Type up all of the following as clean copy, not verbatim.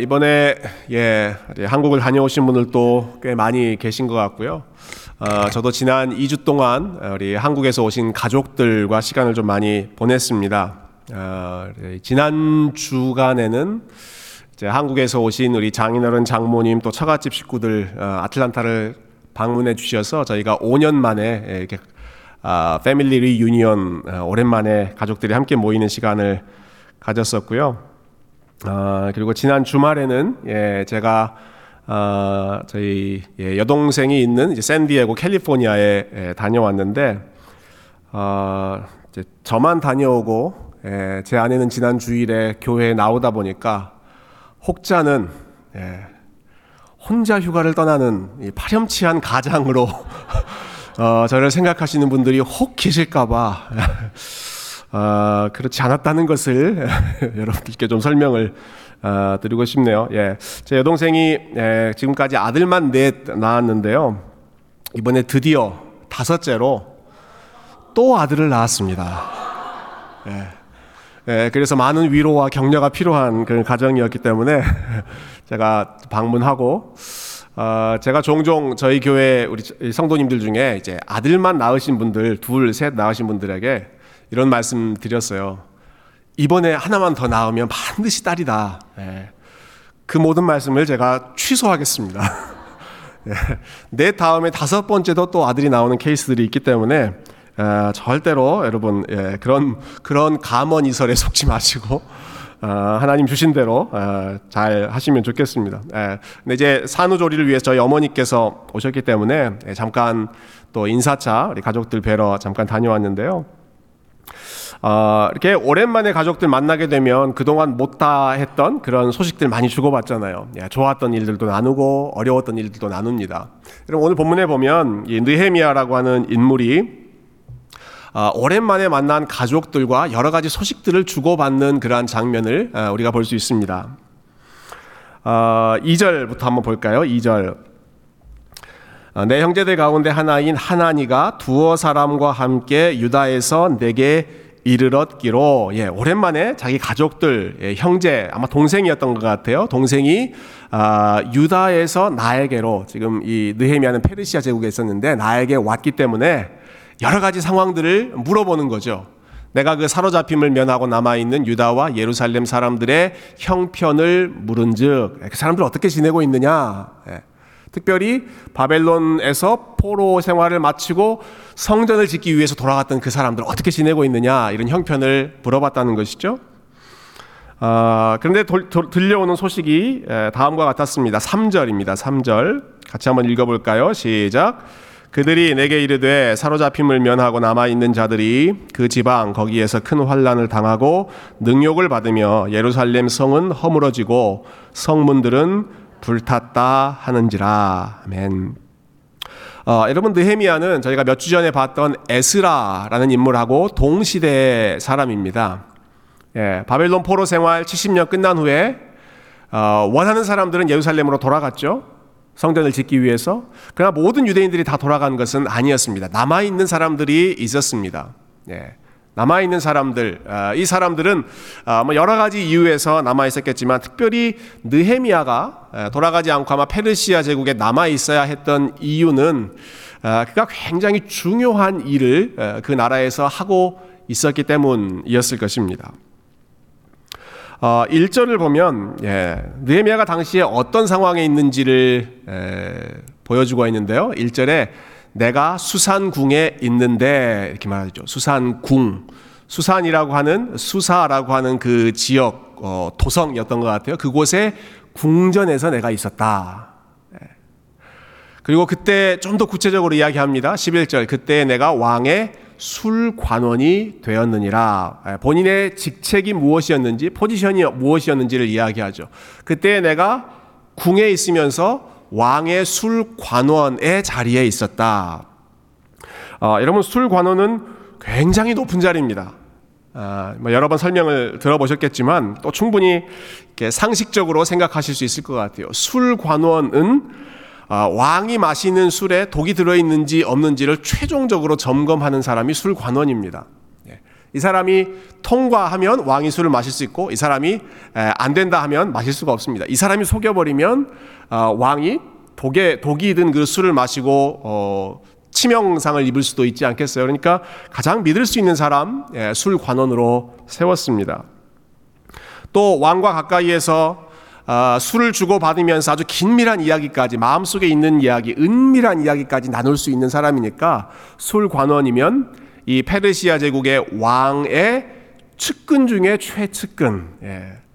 이번에 한국을 다녀오신 분들도 꽤 많이 계신 것 같고요. 저도 지난 2주 동안 우리 한국에서 오신 가족들과 시간을 좀 많이 보냈습니다. 지난 주간에는 이제 한국에서 오신 우리 장인어른, 장모님, 또 처갓집 식구들 아틀란타를 방문해 주셔서 저희가 5년 만에 이렇게 패밀리 리유니언 오랜만에 가족들이 함께 모이는 시간을 가졌었고요. 그리고 지난 주말에는 제가 저희 여동생이 있는 이제 샌디에고 캘리포니아에 다녀왔는데 이제 저만 다녀오고 제 아내는 지난 주일에 교회에 나오다 보니까 혹자는 혼자 휴가를 떠나는 이 파렴치한 가장으로 저를 생각하시는 분들이 혹 계실까봐 그렇지 않았다는 것을 여러분들께 좀 설명을 드리고 싶네요. 제 여동생이 지금까지 아들만 넷 낳았는데요. 이번에 드디어 5째로 또 아들을 낳았습니다. 그래서 많은 위로와 격려가 필요한 그런 가정이었기 때문에 제가 방문하고 제가 종종 저희 교회 우리 성도님들 중에 이제 아들만 낳으신 분들, 둘, 셋 낳으신 분들에게 이런 말씀 드렸어요. 이번에 하나만 더 낳으면 반드시 딸이다. 그 모든 말씀을 제가 취소하겠습니다. 내 다음에 5번째도 또 아들이 나오는 케이스들이 있기 때문에 절대로 여러분 그런 감언이설에 속지 마시고 하나님 주신 대로 잘 하시면 좋겠습니다. 근데 이제 산후조리를 위해서 저희 어머니께서 오셨기 때문에 잠깐 또 인사차 우리 가족들 뵈러 잠깐 다녀왔는데요. 이렇게 오랜만에 가족들 만나게 되면 그동안 못다 했던 그런 소식들 많이 주고받잖아요. 좋았던 일들도 나누고 어려웠던 일들도 나눕니다. 그럼 오늘 본문에 보면 이 느헤미야라고 하는 인물이 오랜만에 만난 가족들과 여러 가지 소식들을 주고받는 그러한 장면을 우리가 볼 수 있습니다. 2절부터 한번 볼까요? 2절. 내 형제들 가운데 하나인 하나니가 두어 사람과 함께 유다에서 내게 이르렀기로. 오랜만에 자기 가족들, 형제, 아마 동생이었던 것 같아요. 동생이 유다에서 나에게로, 지금 이 느헤미야는 페르시아 제국에 있었는데 나에게 왔기 때문에 여러 가지 상황들을 물어보는 거죠. 내가 그 사로잡힘을 면하고 남아있는 유다와 예루살렘 사람들의 형편을 물은즉, 그 사람들 어떻게 지내고 있느냐, 특별히 바벨론에서 포로 생활을 마치고 성전을 짓기 위해서 돌아갔던 그 사람들 어떻게 지내고 있느냐, 이런 형편을 물어봤다는 것이죠. 그런데 들려오는 소식이 다음과 같았습니다. 3절입니다. 3절 같이 한번 읽어볼까요? 시작. 그들이 내게 이르되 사로잡힘을 면하고 남아있는 자들이 그 지방 거기에서 큰 환난을 당하고 능욕을 받으며 예루살렘 성은 허물어지고 성문들은 불탔다 하는지라. 아멘. 여러분, 느헤미야는 저희가 몇 주 전에 봤던 에스라라는 인물하고 동시대 사람입니다. 바벨론 포로 생활 70년 끝난 후에 원하는 사람들은 예루살렘으로 돌아갔죠. 성전을 짓기 위해서. 그러나 모든 유대인들이 다 돌아간 것은 아니었습니다. 남아있는 사람들이 있었습니다. 남아있는 사람들, 이 사람들은 여러 가지 이유에서 남아있었겠지만 특별히 느헤미야가 돌아가지 않고 아마 페르시아 제국에 남아있어야 했던 이유는 그가 굉장히 중요한 일을 그 나라에서 하고 있었기 때문이었을 것입니다. 1절을 보면 느헤미야가 당시에 어떤 상황에 있는지를 보여주고 있는데요. 1절에 내가 수산궁에 있는데, 이렇게 말하죠. 수산궁, 수산이라고 하는, 수사라고 하는 그 지역 도성이었던 것 같아요. 그곳에 궁전에서 내가 있었다. 그리고 그때 좀 더 구체적으로 이야기합니다. 11절, 그때 내가 왕의 술관원이 되었느니라. 본인의 직책이 무엇이었는지, 포지션이 무엇이었는지를 이야기하죠. 그때 내가 궁에 있으면서 왕의 술관원의 자리에 있었다. 여러분, 술관원은 굉장히 높은 자리입니다. 여러 번 설명을 들어보셨겠지만 또 충분히 이렇게 상식적으로 생각하실 수 있을 것 같아요. 술관원은 왕이 마시는 술에 독이 들어있는지 없는지를 최종적으로 점검하는 사람이 술관원입니다. 이 사람이 통과하면 왕이 술을 마실 수 있고 이 사람이 안 된다 하면 마실 수가 없습니다. 이 사람이 속여버리면 왕이 독이 든 그 술을 마시고 치명상을 입을 수도 있지 않겠어요. 그러니까 가장 믿을 수 있는 사람 술 관원으로 세웠습니다. 또 왕과 가까이에서 술을 주고받으면서 아주 긴밀한 이야기까지, 마음속에 있는 이야기, 은밀한 이야기까지 나눌 수 있는 사람이니까 술 관원이면 이 페르시아 제국의 왕의 측근 중에 최측근,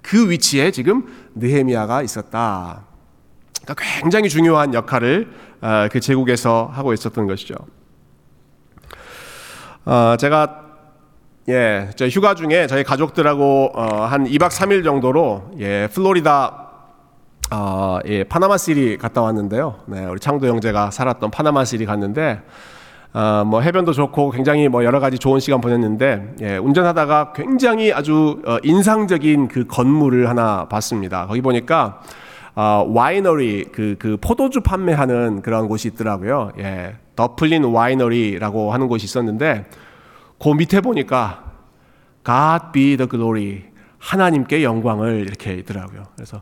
그 위치에 지금 느헤미야가 있었다. 그러니까 굉장히 중요한 역할을 그 제국에서 하고 있었던 것이죠. 제가 저 휴가 중에 저희 가족들하고 한 2박 3일 정도로 플로리다 파나마시티 갔다 왔는데요. 네, 우리 창도 형제가 살았던 파나마시티 갔는데 해변도 좋고 굉장히 여러 가지 좋은 시간 보냈는데 운전하다가 굉장히 아주 인상적인 그 건물을 하나 봤습니다. 거기 보니까 와이너리 그 포도주 판매하는 그런 곳이 있더라고요. 더플린 와이너리라고 하는 곳이 있었는데 그 밑에 보니까 God be the glory, 하나님께 영광을 이렇게 있더라고요. 그래서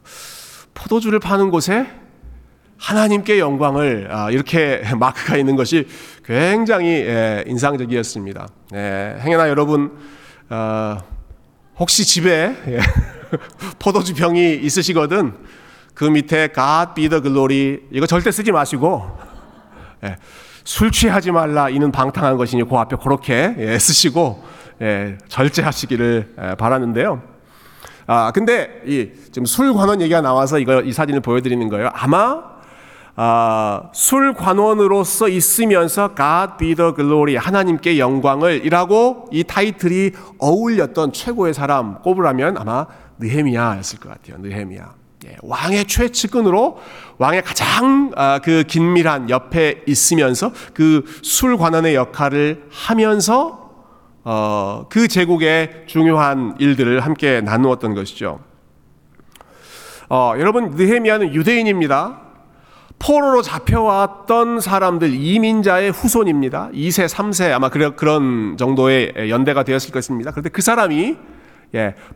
포도주를 파는 곳에 하나님께 영광을 이렇게 마크가 있는 것이 굉장히 인상적이었습니다. 행여나 여러분 혹시 집에 포도주 병이 있으시거든 그 밑에 God be the glory 이거 절대 쓰지 마시고 술 취하지 말라 이는 방탕한 것이니 그 앞에 그렇게 쓰시고 절제하시기를 바라는데요. 근데 지금 술 관원 얘기가 나와서 이 사진을 보여드리는 거예요. 아마 술 관원으로서 있으면서 God be the glory, 하나님께 영광을 이라고 이 타이틀이 어울렸던 최고의 사람 꼽으라면 아마 느헤미야였을 것 같아요. 느헤미야. 왕의 최측근으로 왕의 가장 그 긴밀한 옆에 있으면서 그 술 관원의 역할을 하면서 그 제국의 중요한 일들을 함께 나누었던 것이죠. 여러분 느헤미야는 유대인입니다. 포로로 잡혀왔던 사람들 이민자의 후손입니다. 2세, 3세 아마 그런 정도의 연대가 되었을 것입니다. 그런데 그 사람이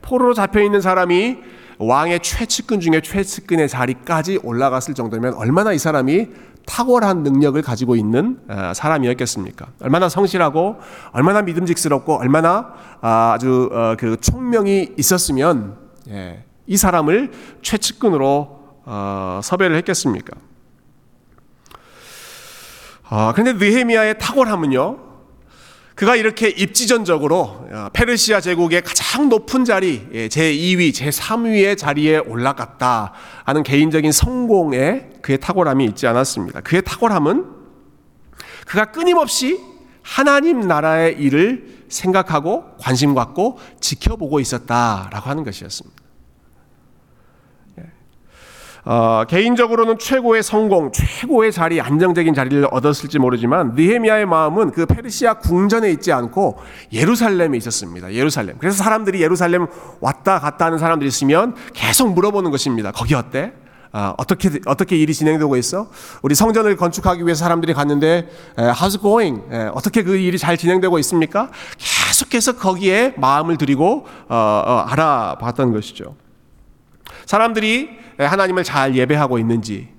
포로로 잡혀있는 사람이 왕의 최측근 중에 최측근의 자리까지 올라갔을 정도면 얼마나 이 사람이 탁월한 능력을 가지고 있는 사람이었겠습니까? 얼마나 성실하고 얼마나 믿음직스럽고 얼마나 아주 그 총명이 있었으면 이 사람을 최측근으로 섭외를 했겠습니까? 그런데 느헤미야의 탁월함은요, 그가 이렇게 입지전적으로 페르시아 제국의 가장 높은 자리, 제2위, 제3위의 자리에 올라갔다 하는 개인적인 성공에 그의 탁월함이 있지 않았습니다. 그의 탁월함은 그가 끊임없이 하나님 나라의 일을 생각하고 관심 갖고 지켜보고 있었다라고 하는 것이었습니다. 개인적으로는 최고의 성공, 최고의 자리, 안정적인 자리를 얻었을지 모르지만 느헤미야의 마음은 그 페르시아 궁전에 있지 않고 예루살렘에 있었습니다. 예루살렘. 그래서 사람들이 예루살렘 왔다 갔다 하는 사람들이 있으면 계속 물어보는 것입니다. 거기 어때? 어떻게 일이 진행되고 있어? 우리 성전을 건축하기 위해서 사람들이 갔는데 How's it going? 어떻게 그 일이 잘 진행되고 있습니까? 계속해서 거기에 마음을 들이고 알아봤던 것이죠. 사람들이 하나님을 잘 예배하고 있는지,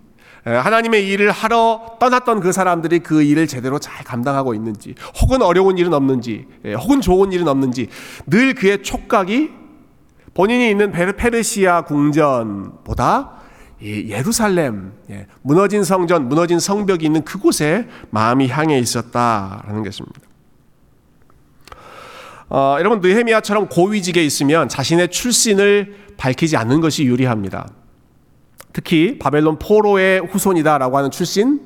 하나님의 일을 하러 떠났던 그 사람들이 그 일을 제대로 잘 감당하고 있는지, 혹은 어려운 일은 없는지, 혹은 좋은 일은 없는지, 늘 그의 촉각이 본인이 있는 페르시아 궁전보다 예루살렘, 무너진 성전, 무너진 성벽이 있는 그곳에 마음이 향해 있었다라는 것입니다. 여러분 느헤미야처럼 고위직에 있으면 자신의 출신을 밝히지 않는 것이 유리합니다. 특히 바벨론 포로의 후손이다라고 하는 출신,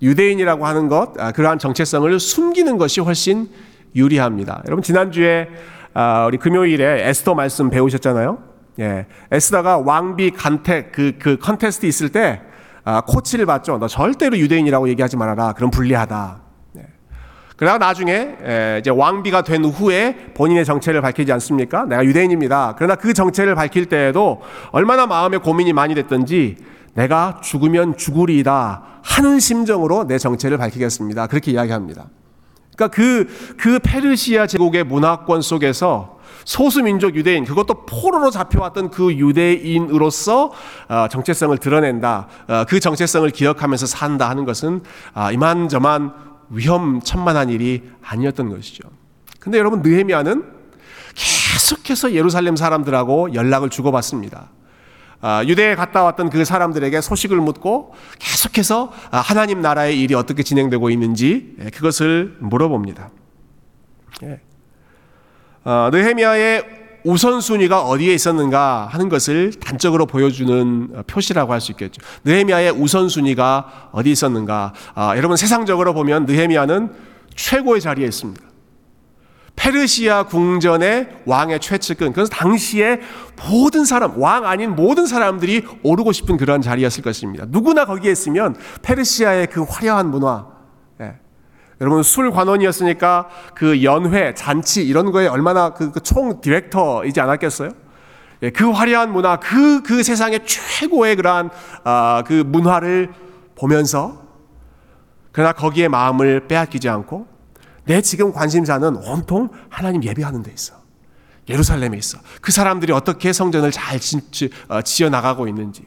유대인이라고 하는 것, 그러한 정체성을 숨기는 것이 훨씬 유리합니다. 여러분 지난주에 우리 금요일에 에스더 말씀 배우셨잖아요. 에스더가 왕비 간택 그 컨테스트 있을 때 코치를 받죠. 너 절대로 유대인이라고 얘기하지 말아라. 그럼 불리하다. 그러다가 나중에 이제 왕비가 된 후에 본인의 정체를 밝히지 않습니까? 내가 유대인입니다. 그러나 그 정체를 밝힐 때에도 얼마나 마음에 고민이 많이 됐던지 내가 죽으면 죽으리이다 하는 심정으로 내 정체를 밝히겠습니다. 그렇게 이야기합니다. 그러니까 그 페르시아 제국의 문화권 속에서 소수민족 유대인, 그것도 포로로 잡혀왔던 그 유대인으로서 정체성을 드러낸다, 그 정체성을 기억하면서 산다 하는 것은 이만저만 위험천만한 일이 아니었던 것이죠. 근데 여러분, 느헤미야는 계속해서 예루살렘 사람들하고 연락을 주고받습니다. 유대에 갔다 왔던 그 사람들에게 소식을 묻고 계속해서 하나님 나라의 일이 어떻게 진행되고 있는지 그것을 물어봅니다. 느헤미야의 우선순위가 어디에 있었는가 하는 것을 단적으로 보여주는 표시라고 할 수 있겠죠. 느헤미야의 우선순위가 어디 있었는가. 여러분, 세상적으로 보면 느헤미야는 최고의 자리에 있습니다. 페르시아 궁전의 왕의 최측근, 그래서 당시에 모든 사람, 왕 아닌 모든 사람들이 오르고 싶은 그런 자리였을 것입니다. 누구나 거기에 있으면 페르시아의 그 화려한 문화, 여러분 술 관원이었으니까 그 연회, 잔치 이런 거에 얼마나 그 총 디렉터이지 않았겠어요? 그 화려한 문화, 그 세상의 최고의 그러한 그 문화를 보면서, 그러나 거기에 마음을 빼앗기지 않고 내 지금 관심사는 온통 하나님 예배하는 데 있어, 예루살렘에 있어, 그 사람들이 어떻게 성전을 잘 지어나가고 있는지,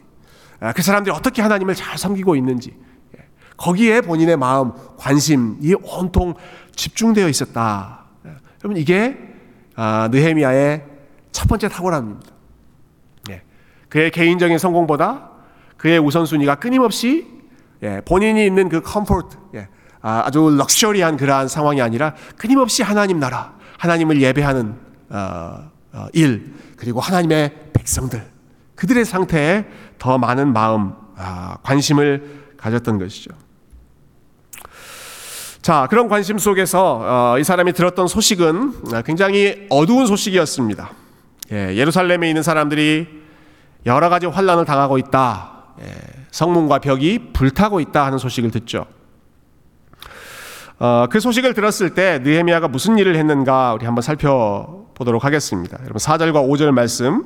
그 사람들이 어떻게 하나님을 잘 섬기고 있는지, 거기에 본인의 마음, 관심이 온통 집중되어 있었다. 여러분, 이게 느헤미야의 첫 번째 탁월함입니다. 그의 개인적인 성공보다 그의 우선순위가 끊임없이 본인이 있는 그 컴포트, 아주 럭셔리한 그러한 상황이 아니라 끊임없이 하나님 나라, 하나님을 예배하는 일, 그리고 하나님의 백성들, 그들의 상태에 더 많은 마음, 관심을 가졌던 것이죠. 자, 그런 관심 속에서 이 사람이 들었던 소식은 굉장히 어두운 소식이었습니다. 예루살렘에 있는 사람들이 여러 가지 환난을 당하고 있다, 성문과 벽이 불타고 있다 하는 소식을 듣죠. 그 소식을 들었을 때 느헤미야가 무슨 일을 했는가 우리 한번 살펴보도록 하겠습니다. 여러분, 4절과 5절 말씀,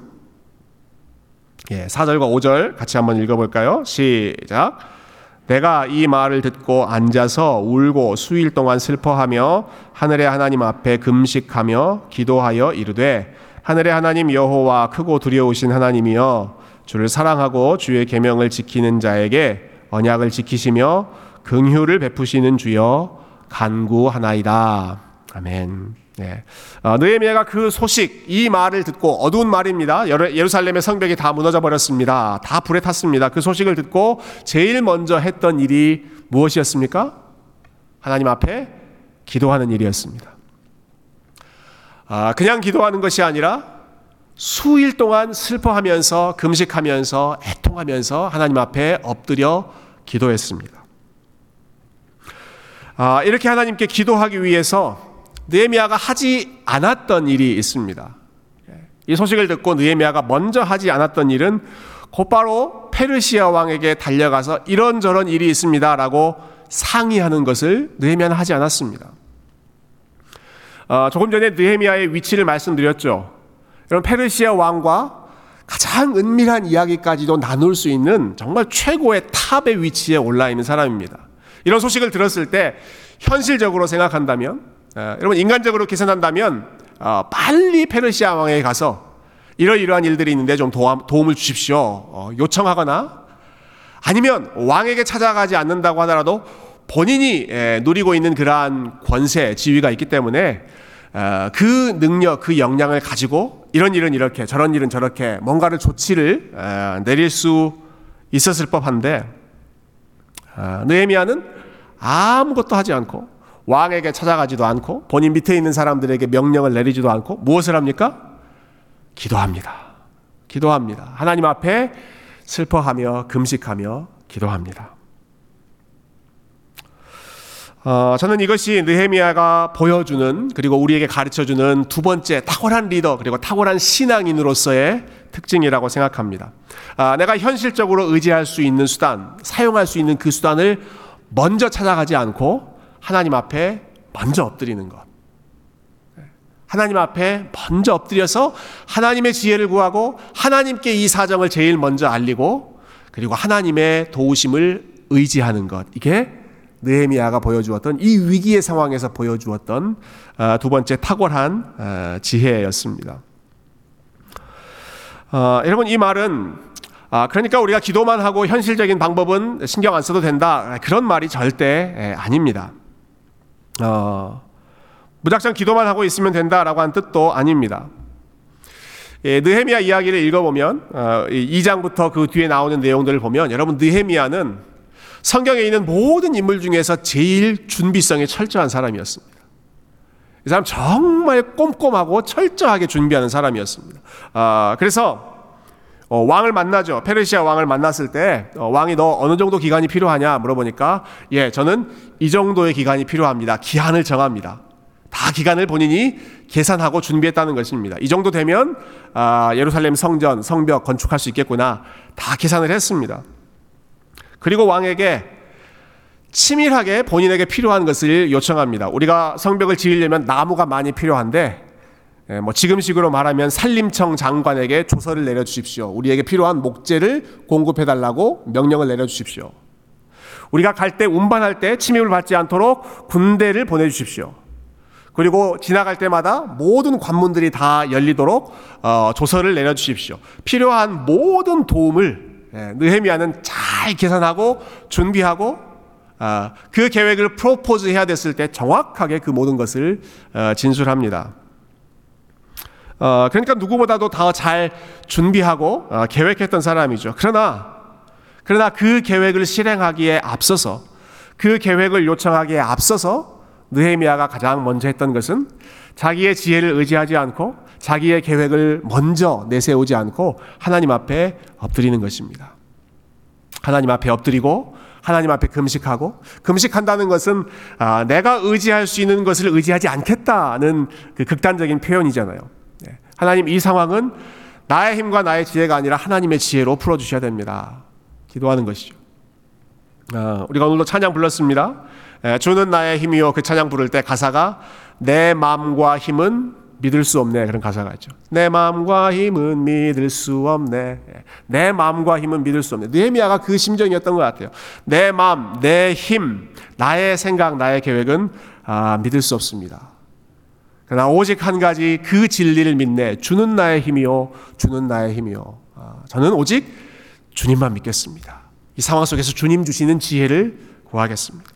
4절과 5절 같이 한번 읽어볼까요? 시작. 내가 이 말을 듣고 앉아서 울고 수일 동안 슬퍼하며 하늘의 하나님 앞에 금식하며 기도하여 이르되, 하늘의 하나님 여호와, 크고 두려우신 하나님이여, 주를 사랑하고 주의 계명을 지키는 자에게 언약을 지키시며 긍휼을 베푸시는 주여 간구하나이다. 아멘. 느헤미야가 그 소식, 이 말을 듣고, 어두운 말입니다. 예루살렘의 성벽이 다 무너져 버렸습니다. 다 불에 탔습니다. 그 소식을 듣고 제일 먼저 했던 일이 무엇이었습니까? 하나님 앞에 기도하는 일이었습니다. 그냥 기도하는 것이 아니라 수일 동안 슬퍼하면서 금식하면서 애통하면서 하나님 앞에 엎드려 기도했습니다. 이렇게 하나님께 기도하기 위해서 느헤미야가 하지 않았던 일이 있습니다. 이 소식을 듣고 느헤미야가 먼저 하지 않았던 일은 곧바로 페르시아 왕에게 달려가서 이런저런 일이 있습니다라고 상의하는 것을 느헤미야는 하지 않았습니다. 조금 전에 느헤미야의 위치를 말씀드렸죠. 이런 페르시아 왕과 가장 은밀한 이야기까지도 나눌 수 있는 정말 최고의 탑의 위치에 올라 있는 사람입니다. 이런 소식을 들었을 때 현실적으로 생각한다면, 여러분 인간적으로 계산한다면 빨리 페르시아 왕에게 가서 이러이러한 일들이 있는데 좀 도움을 주십시오 요청하거나, 아니면 왕에게 찾아가지 않는다고 하더라도 본인이 누리고 있는 그러한 권세, 지위가 있기 때문에 그 능력, 그 역량을 가지고 이런 일은 이렇게, 저런 일은 저렇게 뭔가를 조치를 내릴 수 있었을 법한데, 느헤미야는 아무것도 하지 않고 왕에게 찾아가지도 않고 본인 밑에 있는 사람들에게 명령을 내리지도 않고 무엇을 합니까? 기도합니다. 하나님 앞에 슬퍼하며 금식하며 기도합니다. 저는 이것이 느헤미야가 보여주는, 그리고 우리에게 가르쳐주는 두 번째 탁월한 리더, 그리고 탁월한 신앙인으로서의 특징이라고 생각합니다. 내가 현실적으로 의지할 수 있는 수단, 사용할 수 있는 그 수단을 먼저 찾아가지 않고 하나님 앞에 먼저 엎드리는 것. 하나님 앞에 먼저 엎드려서 하나님의 지혜를 구하고, 하나님께 이 사정을 제일 먼저 알리고, 그리고 하나님의 도우심을 의지하는 것. 이게 느헤미야가 보여주었던 이 위기의 상황에서 보여주었던 두 번째 탁월한 지혜였습니다. 여러분, 이 말은 그러니까 우리가 기도만 하고 현실적인 방법은 신경 안 써도 된다, 그런 말이 절대 아닙니다. 무작정 기도만 하고 있으면 된다라고 한 뜻도 아닙니다. 느헤미야 이야기를 읽어보면 2장부터 그 뒤에 나오는 내용들을 보면, 여러분, 느헤미야는 성경에 있는 모든 인물 중에서 제일 준비성이 철저한 사람이었습니다. 이 사람 정말 꼼꼼하고 철저하게 준비하는 사람이었습니다. 그래서 왕을 만나죠. 페르시아 왕을 만났을 때 왕이 너 어느 정도 기간이 필요하냐 물어보니까, 예, 저는 이 정도의 기간이 필요합니다. 기한을 정합니다. 다 기간을 본인이 계산하고 준비했다는 것입니다. 이 정도 되면 예루살렘 성전, 성벽 건축할 수 있겠구나. 다 계산을 했습니다. 그리고 왕에게 치밀하게 본인에게 필요한 것을 요청합니다. 우리가 성벽을 지으려면 나무가 많이 필요한데, 뭐 지금식으로 말하면 산림청 장관에게 조서를 내려주십시오. 우리에게 필요한 목재를 공급해달라고 명령을 내려주십시오. 우리가 갈 때, 운반할 때 침입을 받지 않도록 군대를 보내주십시오. 그리고 지나갈 때마다 모든 관문들이 다 열리도록 조서를 내려주십시오. 필요한 모든 도움을 느헤미야는 잘 계산하고 준비하고 그 계획을 프로포즈해야 됐을 때 정확하게 그 모든 것을 진술합니다. 그러니까 누구보다도 더 잘 준비하고 계획했던 사람이죠. 그러나 그 계획을 실행하기에 앞서서, 그 계획을 요청하기에 앞서서 느헤미야가 가장 먼저 했던 것은 자기의 지혜를 의지하지 않고 자기의 계획을 먼저 내세우지 않고 하나님 앞에 엎드리는 것입니다. 하나님 앞에 엎드리고 하나님 앞에 금식하고, 금식한다는 것은 내가 의지할 수 있는 것을 의지하지 않겠다는 그 극단적인 표현이잖아요. 하나님, 이 상황은 나의 힘과 나의 지혜가 아니라 하나님의 지혜로 풀어주셔야 됩니다. 기도하는 것이죠. 우리가 오늘도 찬양 불렀습니다. 주는 나의 힘이요. 그 찬양 부를 때 가사가 내 마음과 힘은 믿을 수 없네, 그런 가사가 있죠. 내 마음과 힘은 믿을 수 없네. 내 마음과 힘은 믿을 수 없네. 느헤미야가 그 심정이었던 것 같아요. 내 마음, 내 힘, 나의 생각, 나의 계획은 믿을 수 없습니다. 그러나 오직 한 가지 그 진리를 믿네. 주는 나의 힘이요. 주는 나의 힘이요. 저는 오직 주님만 믿겠습니다. 이 상황 속에서 주님 주시는 지혜를 구하겠습니다.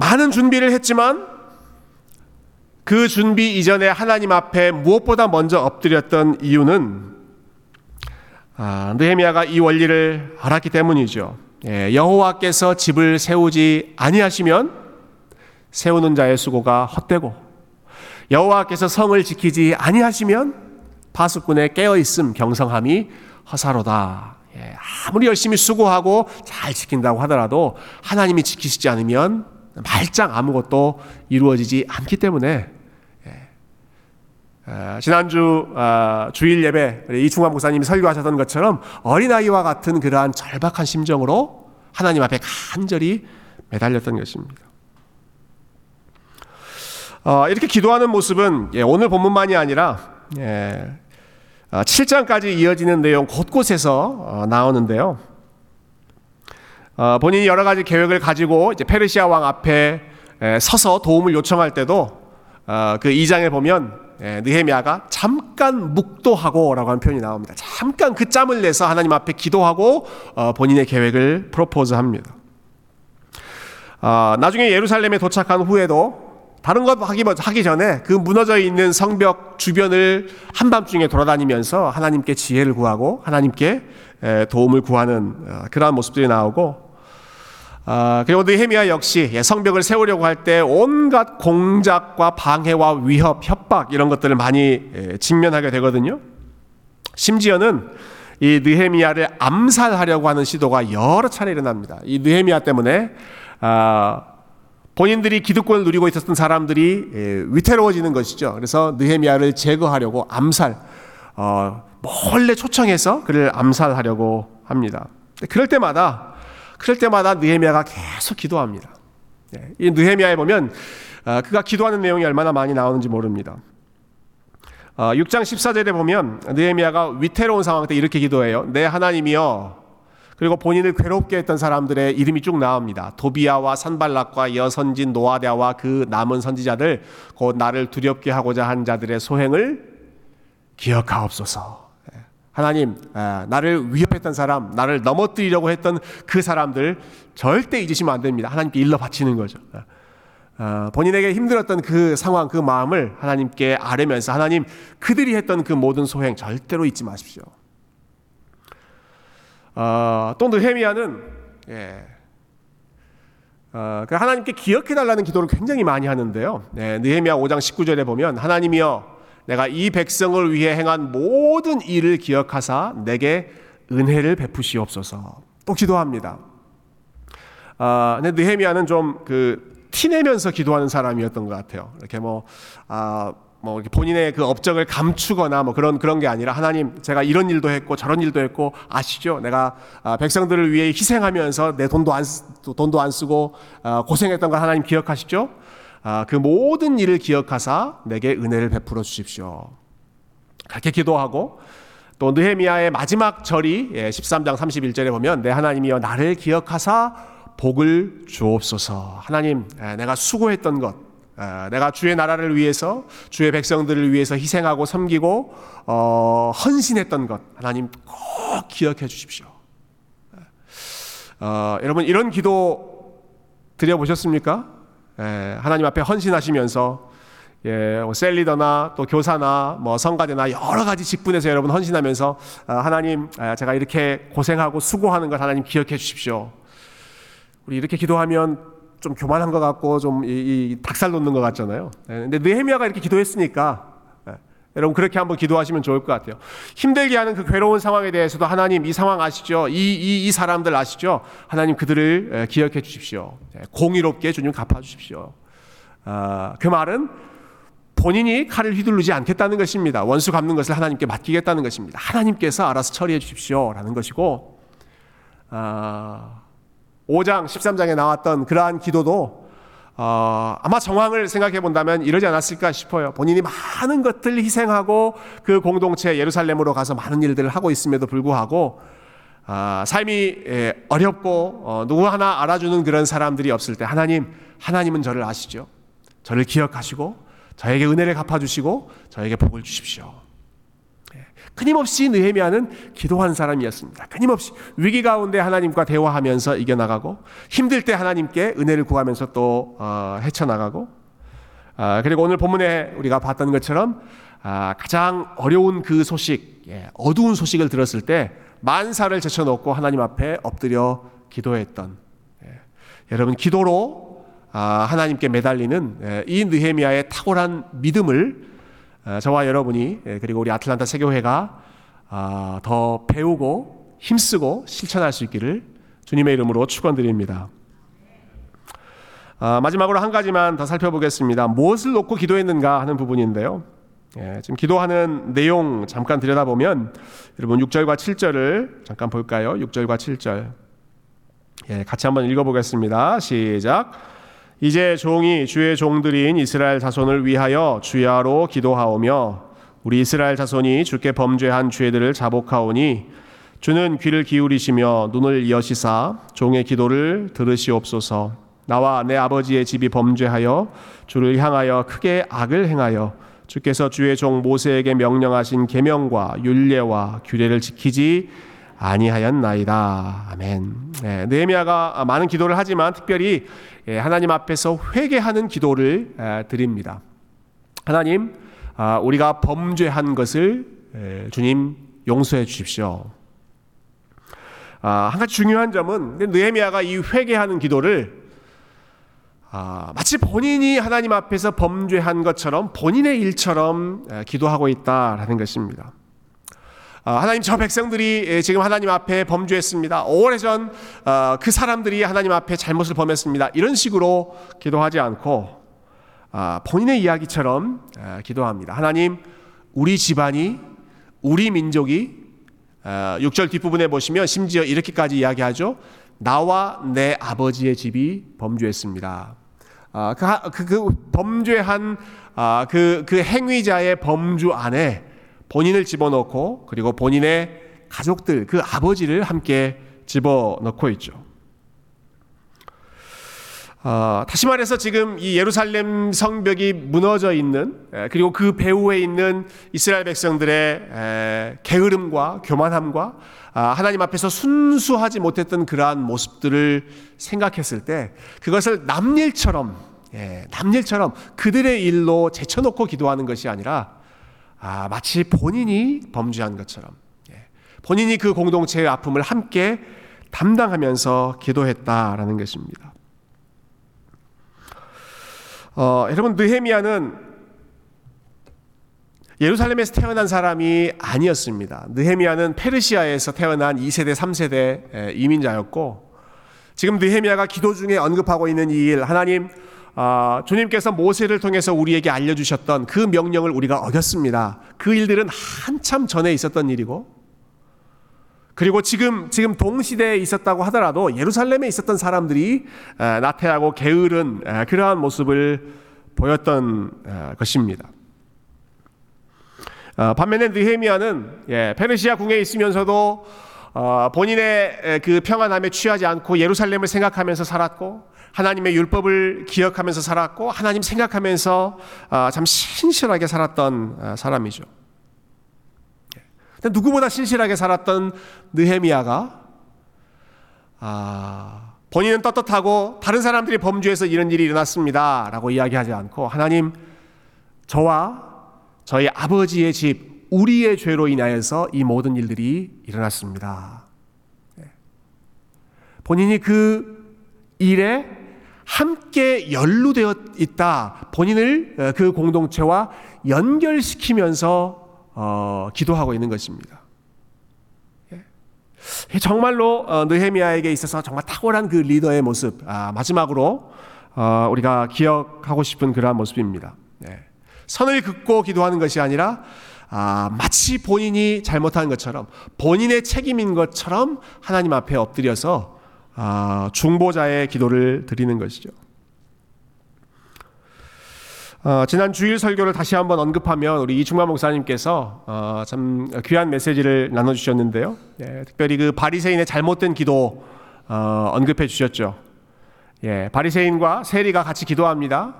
많은 준비를 했지만 그 준비 이전에 하나님 앞에 무엇보다 먼저 엎드렸던 이유는 느헤미야가 이 원리를 알았기 때문이죠. 여호와께서 집을 세우지 아니하시면 세우는 자의 수고가 헛되고, 여호와께서 성을 지키지 아니하시면 파수꾼의 깨어있음 경성함이 허사로다. 아무리 열심히 수고하고 잘 지킨다고 하더라도 하나님이 지키시지 않으면 말짱 아무것도 이루어지지 않기 때문에, 지난주 주일 예배 이충환 목사님이 설교하셨던 것처럼 어린아이와 같은 그러한 절박한 심정으로 하나님 앞에 간절히 매달렸던 것입니다. 이렇게 기도하는 모습은 오늘 본문만이 아니라 7장까지 이어지는 내용 곳곳에서 나오는데요. 본인이 여러 가지 계획을 가지고 이제 페르시아 왕 앞에 서서 도움을 요청할 때도 그 2장에 보면 느헤미야가 잠깐 묵도하고 라고 하는 표현이 나옵니다. 잠깐 그 짬을 내서 하나님 앞에 기도하고 본인의 계획을 프로포즈합니다. 나중에 예루살렘에 도착한 후에도 다른 것 하기 전에 그 무너져 있는 성벽 주변을 한밤중에 돌아다니면서 하나님께 지혜를 구하고 하나님께 도움을 구하는 그러한 모습들이 나오고, 그리고 느헤미야 역시 성벽을 세우려고 할 때 온갖 공작과 방해와 위협, 협박 이런 것들을 많이 직면하게 되거든요. 심지어는 이 느헤미야를 암살하려고 하는 시도가 여러 차례 일어납니다. 이 느헤미야 때문에 본인들이 기득권을 누리고 있었던 사람들이 위태로워지는 것이죠. 그래서 느헤미야를 제거하려고 몰래 초청해서 그를 암살하려고 합니다. 그럴 때마다 느헤미야가 계속 기도합니다. 이 느헤미야에 보면 그가 기도하는 내용이 얼마나 많이 나오는지 모릅니다. 6장 14절에 보면 느헤미야가 위태로운 상황 때 이렇게 기도해요. 내 하나님이여, 그리고 본인을 괴롭게 했던 사람들의 이름이 쭉 나옵니다. 도비야와 산발락과 여선진 노아랴와 그 남은 선지자들, 곧 나를 두렵게 하고자 한 자들의 소행을 기억하옵소서. 하나님, 나를 위협했던 사람, 나를 넘어뜨리려고 했던 그 사람들 절대 잊으시면 안 됩니다. 하나님께 일러 바치는 거죠. 본인에게 힘들었던 그 상황, 그 마음을 하나님께 아뢰면서, 하나님, 그들이 했던 그 모든 소행 절대로 잊지 마십시오. 또 느헤미야는 하나님께 기억해달라는 기도를 굉장히 많이 하는데요. 느헤미야 5장 19절에 보면, 하나님이여 내가 이 백성을 위해 행한 모든 일을 기억하사 내게 은혜를 베푸시옵소서. 또 기도합니다. 근데 느헤미야는 좀 티내면서 기도하는 사람이었던 것 같아요. 이렇게 본인의 그 업적을 감추거나 그런 게 아니라, 하나님, 제가 이런 일도 했고 저런 일도 했고 아시죠? 내가 백성들을 위해 희생하면서 내 돈도 안 쓰고 고생했던 걸 하나님 기억하시죠? 그 모든 일을 기억하사 내게 은혜를 베풀어 주십시오. 그렇게 기도하고, 또 느헤미야의 마지막 절이 13장 31절에 보면, 내 하나님이여 나를 기억하사 복을 주옵소서. 하나님, 내가 수고했던 것, 내가 주의 나라를 위해서, 주의 백성들을 위해서 희생하고 섬기고 헌신했던 것, 하나님 꼭 기억해 주십시오. 여러분, 이런 기도 드려보셨습니까? 하나님 앞에 헌신하시면서, 셀리더나 또 교사나 성가대나 여러 가지 직분에서 여러분 헌신하면서, 하나님, 제가 이렇게 고생하고 수고하는 것 하나님 기억해 주십시오. 우리 이렇게 기도하면 좀 교만한 것 같고 좀 닭살 돋는 것 같잖아요. 근데 느헤미야가 이렇게 기도했으니까, 여러분 그렇게 한번 기도하시면 좋을 것 같아요. 힘들게 하는 그 괴로운 상황에 대해서도, 하나님 이 상황 아시죠? 이 사람들 아시죠? 하나님 그들을 기억해 주십시오. 공의롭게 주님 갚아주십시오. 그 말은 본인이 칼을 휘두르지 않겠다는 것입니다. 원수 갚는 것을 하나님께 맡기겠다는 것입니다. 하나님께서 알아서 처리해 주십시오 라는 것이고, 5장, 13장에 나왔던 그러한 기도도 아마 정황을 생각해 본다면 이러지 않았을까 싶어요. 본인이 많은 것들을 희생하고 그 공동체 예루살렘으로 가서 많은 일들을 하고 있음에도 불구하고, 삶이 어렵고 누구 하나 알아주는 그런 사람들이 없을 때, 하나님은 저를 아시죠? 저를 기억하시고 저에게 은혜를 갚아주시고 저에게 복을 주십시오. 끊임없이 느헤미야는 기도한 사람이었습니다. 끊임없이 위기 가운데 하나님과 대화하면서 이겨나가고, 힘들 때 하나님께 은혜를 구하면서 또 헤쳐나가고, 그리고 오늘 본문에 우리가 봤던 것처럼 가장 어려운 그 소식, 어두운 소식을 들었을 때 만사를 제쳐놓고 하나님 앞에 엎드려 기도했던, 여러분 기도로 하나님께 매달리는 이 느헤미야의 탁월한 믿음을 저와 여러분이, 그리고 우리 아틀란타 세교회가 더 배우고 힘쓰고 실천할 수 있기를 주님의 이름으로 축원드립니다. 마지막으로 한 가지만 더 살펴보겠습니다. 무엇을 놓고 기도했는가 하는 부분인데요. 지금 기도하는 내용 잠깐 들여다보면, 여러분 6절과 7절을 잠깐 볼까요? 6절과 7절 같이 한번 읽어보겠습니다. 시작. 이제 종이 주의 종들인 이스라엘 자손을 위하여 주야로 기도하오며, 우리 이스라엘 자손이 주께 범죄한 죄들을 자복하오니 주는 귀를 기울이시며 눈을 여시사 종의 기도를 들으시옵소서. 나와 내 아버지의 집이 범죄하여 주를 향하여 크게 악을 행하여 주께서 주의 종 모세에게 명령하신 계명과 율례와 규례를 지키지 아니하였나이다. 아멘. 느헤미야가 많은 기도를 하지만 특별히 하나님 앞에서 회개하는 기도를 드립니다. 하나님, 우리가 범죄한 것을 주님 용서해 주십시오. 한 가지 중요한 점은, 느헤미야가 이 회개하는 기도를 마치 본인이 하나님 앞에서 범죄한 것처럼, 본인의 일처럼 기도하고 있다라는 것입니다. 하나님, 저 백성들이 지금 하나님 앞에 범죄했습니다. 오래전 그 사람들이 하나님 앞에 잘못을 범했습니다. 이런 식으로 기도하지 않고 본인의 이야기처럼 기도합니다. 하나님, 우리 집안이, 우리 민족이, 6절 뒷부분에 보시면 심지어 이렇게까지 이야기하죠. 나와 내 아버지의 집이 범죄했습니다. 범죄한 그 행위자의 범주 안에 본인을 집어넣고, 그리고 본인의 가족들, 그 아버지를 함께 집어넣고 있죠. 다시 말해서 지금 이 예루살렘 성벽이 무너져 있는, 그리고 그 배후에 있는 이스라엘 백성들의 게으름과 교만함과 하나님 앞에서 순수하지 못했던 그러한 모습들을 생각했을 때 그것을 남일처럼 그들의 일로 제쳐놓고 기도하는 것이 아니라 마치 본인이 범죄한 것처럼 본인이 그 공동체의 아픔을 함께 담당하면서 기도했다라는 것입니다. 여러분, 느헤미야는 예루살렘에서 태어난 사람이 아니었습니다. 느헤미야는 페르시아에서 태어난 2세대, 3세대 이민자였고, 지금 느헤미야가 기도 중에 언급하고 있는 이 일, 하나님, 주님께서 모세를 통해서 우리에게 알려주셨던 그 명령을 우리가 어겼습니다. 그 일들은 한참 전에 있었던 일이고, 그리고 지금 동시대에 있었다고 하더라도 예루살렘에 있었던 사람들이 나태하고 게으른 그러한 모습을 보였던 것입니다. 반면에 느헤미야는 페르시아 궁에 있으면서도 본인의 그 평안함에 취하지 않고 예루살렘을 생각하면서 살았고, 하나님의 율법을 기억하면서 살았고, 하나님 생각하면서 참 신실하게 살았던 사람이죠. 누구보다 신실하게 살았던 느헤미야가 본인은 떳떳하고 다른 사람들이 범죄해서 이런 일이 일어났습니다 라고 이야기하지 않고, 하나님, 저와 저희 아버지의 집, 우리의 죄로 인하여서 이 모든 일들이 일어났습니다. 본인이 그 일에 함께 연루되어 있다, 본인을 그 공동체와 연결시키면서 기도하고 있는 것입니다. 정말로 느헤미야에게 있어서 정말 탁월한 그 리더의 모습, 마지막으로 우리가 기억하고 싶은 그러한 모습입니다. 선을 긋고 기도하는 것이 아니라 마치 본인이 잘못한 것처럼, 본인의 책임인 것처럼 하나님 앞에 엎드려서 중보자의 기도를 드리는 것이죠. 지난 주일 설교를 다시 한번 언급하면 우리 이충만 목사님께서 참 귀한 메시지를 나눠주셨는데요. 특별히 그 바리새인의 잘못된 기도 언급해 주셨죠. 바리새인과 세리가 같이 기도합니다.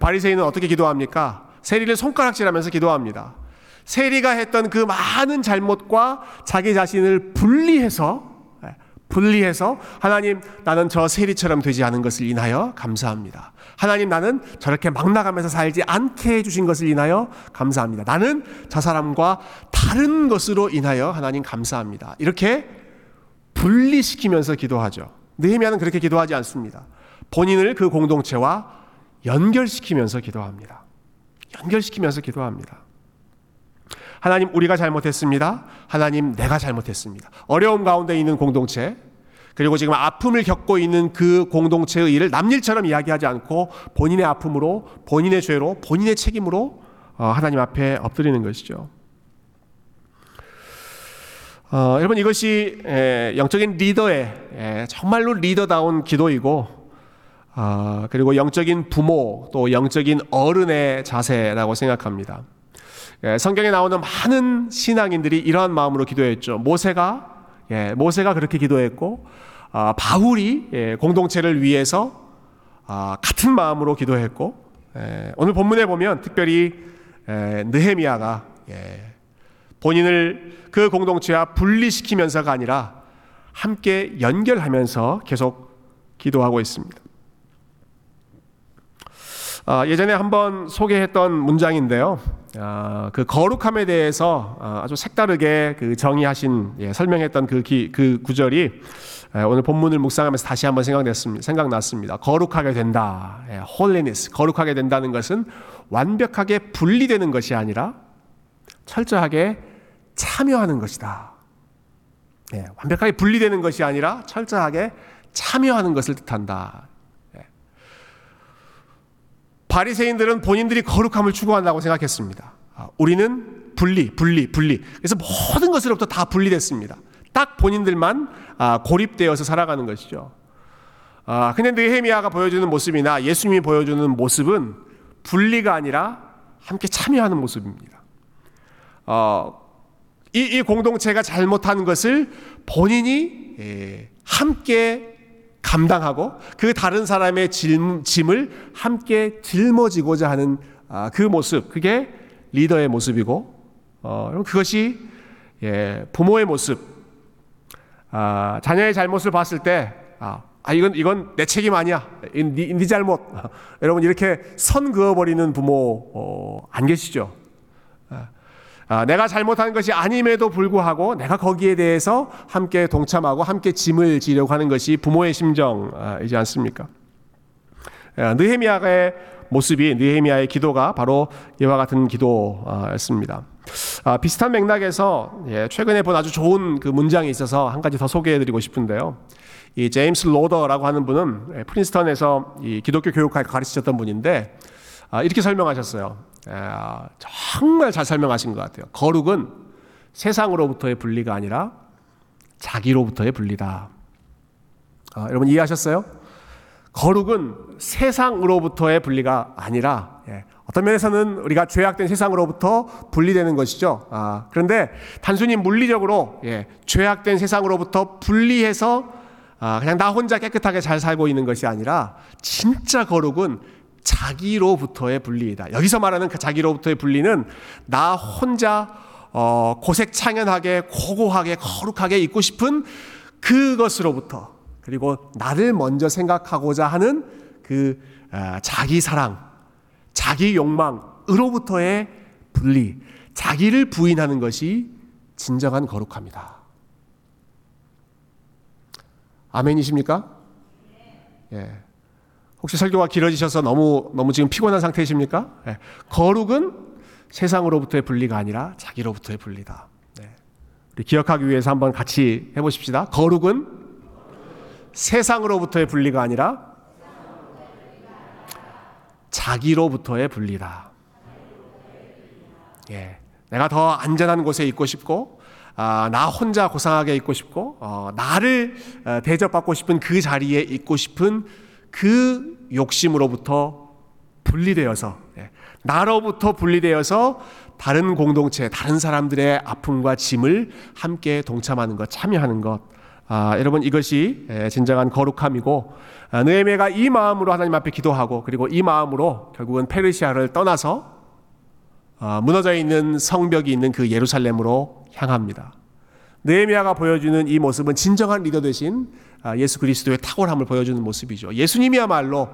바리새인은 어떻게 기도합니까? 세리를 손가락질하면서 기도합니다. 세리가 했던 그 많은 잘못과 자기 자신을 분리해서 하나님, 나는 저 세리처럼 되지 않은 것을 인하여 감사합니다. 하나님, 나는 저렇게 막 나가면서 살지 않게 해주신 것을 인하여 감사합니다. 나는 저 사람과 다른 것으로 인하여 하나님 감사합니다. 이렇게 분리시키면서 기도하죠. 느헤미야는 그렇게 기도하지 않습니다. 본인을 그 공동체와 연결시키면서 기도합니다. 하나님, 우리가 잘못했습니다. 하나님, 내가 잘못했습니다. 어려움 가운데 있는 공동체, 그리고 지금 아픔을 겪고 있는 그 공동체의 일을 남일처럼 이야기하지 않고 본인의 아픔으로, 본인의 죄로, 본인의 책임으로 하나님 앞에 엎드리는 것이죠. 여러분, 이것이 영적인 리더의 정말로 리더다운 기도이고, 그리고 영적인 부모, 또 영적인 어른의 자세라고 생각합니다. 성경에 나오는 많은 신앙인들이 이러한 마음으로 기도했죠. 모세가 그렇게 기도했고, 바울이 공동체를 위해서 같은 마음으로 기도했고, 오늘 본문에 보면 특별히 느헤미야가 본인을 그 공동체와 분리시키면서가 아니라 함께 연결하면서 계속 기도하고 있습니다. 예전에 한번 소개했던 문장인데요. 그 거룩함에 대해서 아주 색다르게 그 정의하신, 설명했던 그 구절이 오늘 본문을 묵상하면서 다시 한번 생각났습니다. 거룩하게 된다, holiness. 거룩하게 된다는 것은 완벽하게 분리되는 것이 아니라 철저하게 참여하는 것이다. 완벽하게 분리되는 것이 아니라 철저하게 참여하는 것을 뜻한다. 바리새인들은 본인들이 거룩함을 추구한다고 생각했습니다. 우리는 분리. 그래서 모든 것으로부터 다 분리됐습니다. 딱 본인들만 고립되어서 살아가는 것이죠. 근데 느헤미야가 보여주는 모습이나 예수님이 보여주는 모습은 분리가 아니라 함께 참여하는 모습입니다. 이 공동체가 잘못한 것을 본인이 함께 감당하고 그 다른 사람의 짐을 함께 짊어지고자 하는 그 모습, 그게 리더의 모습이고, 그것이 부모의 모습, 자녀의 잘못을 봤을 때 이건 내 책임 아니야, 네 잘못, 여러분 이렇게 선 그어버리는 부모 안 계시죠? 내가 잘못한 것이 아님에도 불구하고 내가 거기에 대해서 함께 동참하고 함께 짐을 지려고 하는 것이 부모의 심정이지 않습니까? 느헤미야의 모습이, 느헤미야의 기도가 바로 이와 같은 기도였습니다. 비슷한 맥락에서 최근에 본 아주 좋은 그 문장이 있어서 한 가지 더 소개해드리고 싶은데요. 이 제임스 로더라고 하는 분은 프린스턴에서 이 기독교 교육학을 가르치셨던 분인데 이렇게 설명하셨어요. 정말 잘 설명하신 것 같아요. 거룩은 세상으로부터의 분리가 아니라 자기로부터의 분리다. 여러분 이해하셨어요? 거룩은 세상으로부터의 분리가 아니라, 어떤 면에서는 우리가 죄악된 세상으로부터 분리되는 것이죠. 그런데 단순히 물리적으로 죄악된 세상으로부터 분리해서 그냥 나 혼자 깨끗하게 잘 살고 있는 것이 아니라, 진짜 거룩은 자기로부터의 분리이다. 여기서 말하는 그 자기로부터의 분리는 나 혼자 고색창연하게 고고하게 거룩하게 있고 싶은 그것으로부터, 그리고 나를 먼저 생각하고자 하는 그 자기 사랑, 자기 욕망으로부터의 분리, 자기를 부인하는 것이 진정한 거룩합니다. 아멘이십니까? 예. 혹시 설교가 길어지셔서 너무 지금 피곤한 상태이십니까? 네. 거룩은 세상으로부터의 분리가 아니라 자기로부터의 분리다. 네. 우리 기억하기 위해서 한번 같이 해보십시다. 거룩은 세상으로부터의 분리가 아니라 자기로부터의 분리다. 예. 내가 더 안전한 곳에 있고 싶고, 나 혼자 고상하게 있고 싶고, 나를 대접받고 싶은 그 자리에 있고 싶은 그 욕심으로부터 분리되어서, 나로부터 분리되어서 다른 공동체, 다른 사람들의 아픔과 짐을 함께 동참하는 것, 참여하는 것, 여러분 이것이 진정한 거룩함이고, 느헤미야가 이 마음으로 하나님 앞에 기도하고, 그리고 이 마음으로 결국은 페르시아를 떠나서 무너져 있는 성벽이 있는 그 예루살렘으로 향합니다. 느헤미야가 보여주는 이 모습은 진정한 리더 되신 예수 그리스도의 탁월함을 보여주는 모습이죠. 예수님이야말로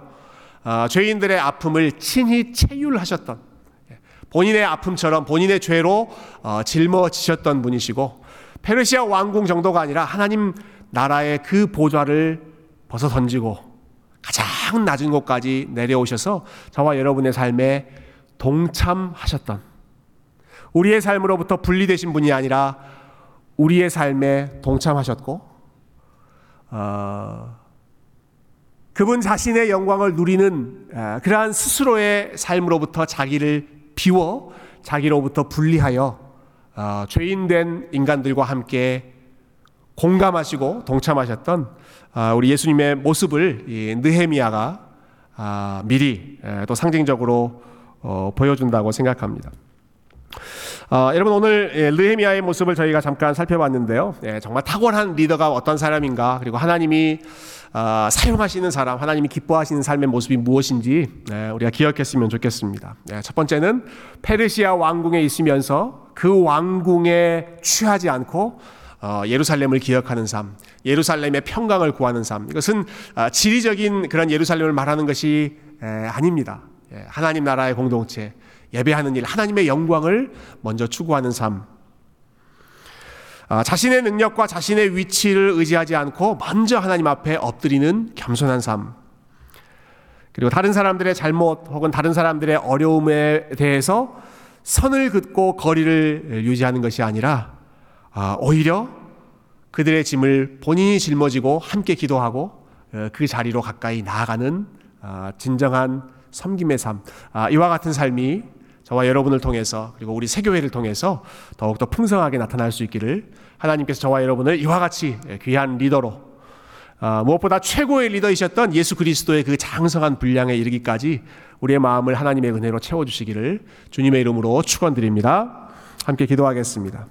죄인들의 아픔을 친히 체휼하셨던, 본인의 아픔처럼 본인의 죄로 짊어지셨던 분이시고, 페르시아 왕궁 정도가 아니라 하나님 나라의 그 보좌를 벗어던지고 가장 낮은 곳까지 내려오셔서 저와 여러분의 삶에 동참하셨던, 우리의 삶으로부터 분리되신 분이 아니라 우리의 삶에 동참하셨고, 그분 자신의 영광을 누리는 그러한 스스로의 삶으로부터 자기를 비워 자기로부터 분리하여 죄인된 인간들과 함께 공감하시고 동참하셨던 우리 예수님의 모습을 이 느헤미야가 미리 또 상징적으로 보여준다고 생각합니다. 여러분 오늘 느헤미야의 모습을 저희가 잠깐 살펴봤는데요, 정말 탁월한 리더가 어떤 사람인가, 그리고 하나님이 사용하시는 사람, 하나님이 기뻐하시는 삶의 모습이 무엇인지 우리가 기억했으면 좋겠습니다. 첫 번째는 페르시아 왕궁에 있으면서 그 왕궁에 취하지 않고 예루살렘을 기억하는 삶, 예루살렘의 평강을 구하는 삶. 이것은 지리적인 그런 예루살렘을 말하는 것이 아닙니다. 하나님 나라의 공동체, 예배하는 일, 하나님의 영광을 먼저 추구하는 삶. 자신의 능력과 자신의 위치를 의지하지 않고 먼저 하나님 앞에 엎드리는 겸손한 삶. 그리고 다른 사람들의 잘못 혹은 다른 사람들의 어려움에 대해서 선을 긋고 거리를 유지하는 것이 아니라 오히려 그들의 짐을 본인이 짊어지고 함께 기도하고 그 자리로 가까이 나아가는 진정한 섬김의 삶. 이와 같은 삶이 저와 여러분을 통해서, 그리고 우리 새교회를 통해서 더욱더 풍성하게 나타날 수 있기를 하나님께서 저와 여러분을 이와 같이 귀한 리더로, 무엇보다 최고의 리더이셨던 예수 그리스도의 그 장성한 분량에 이르기까지 우리의 마음을 하나님의 은혜로 채워주시기를 주님의 이름으로 축원드립니다. 함께 기도하겠습니다.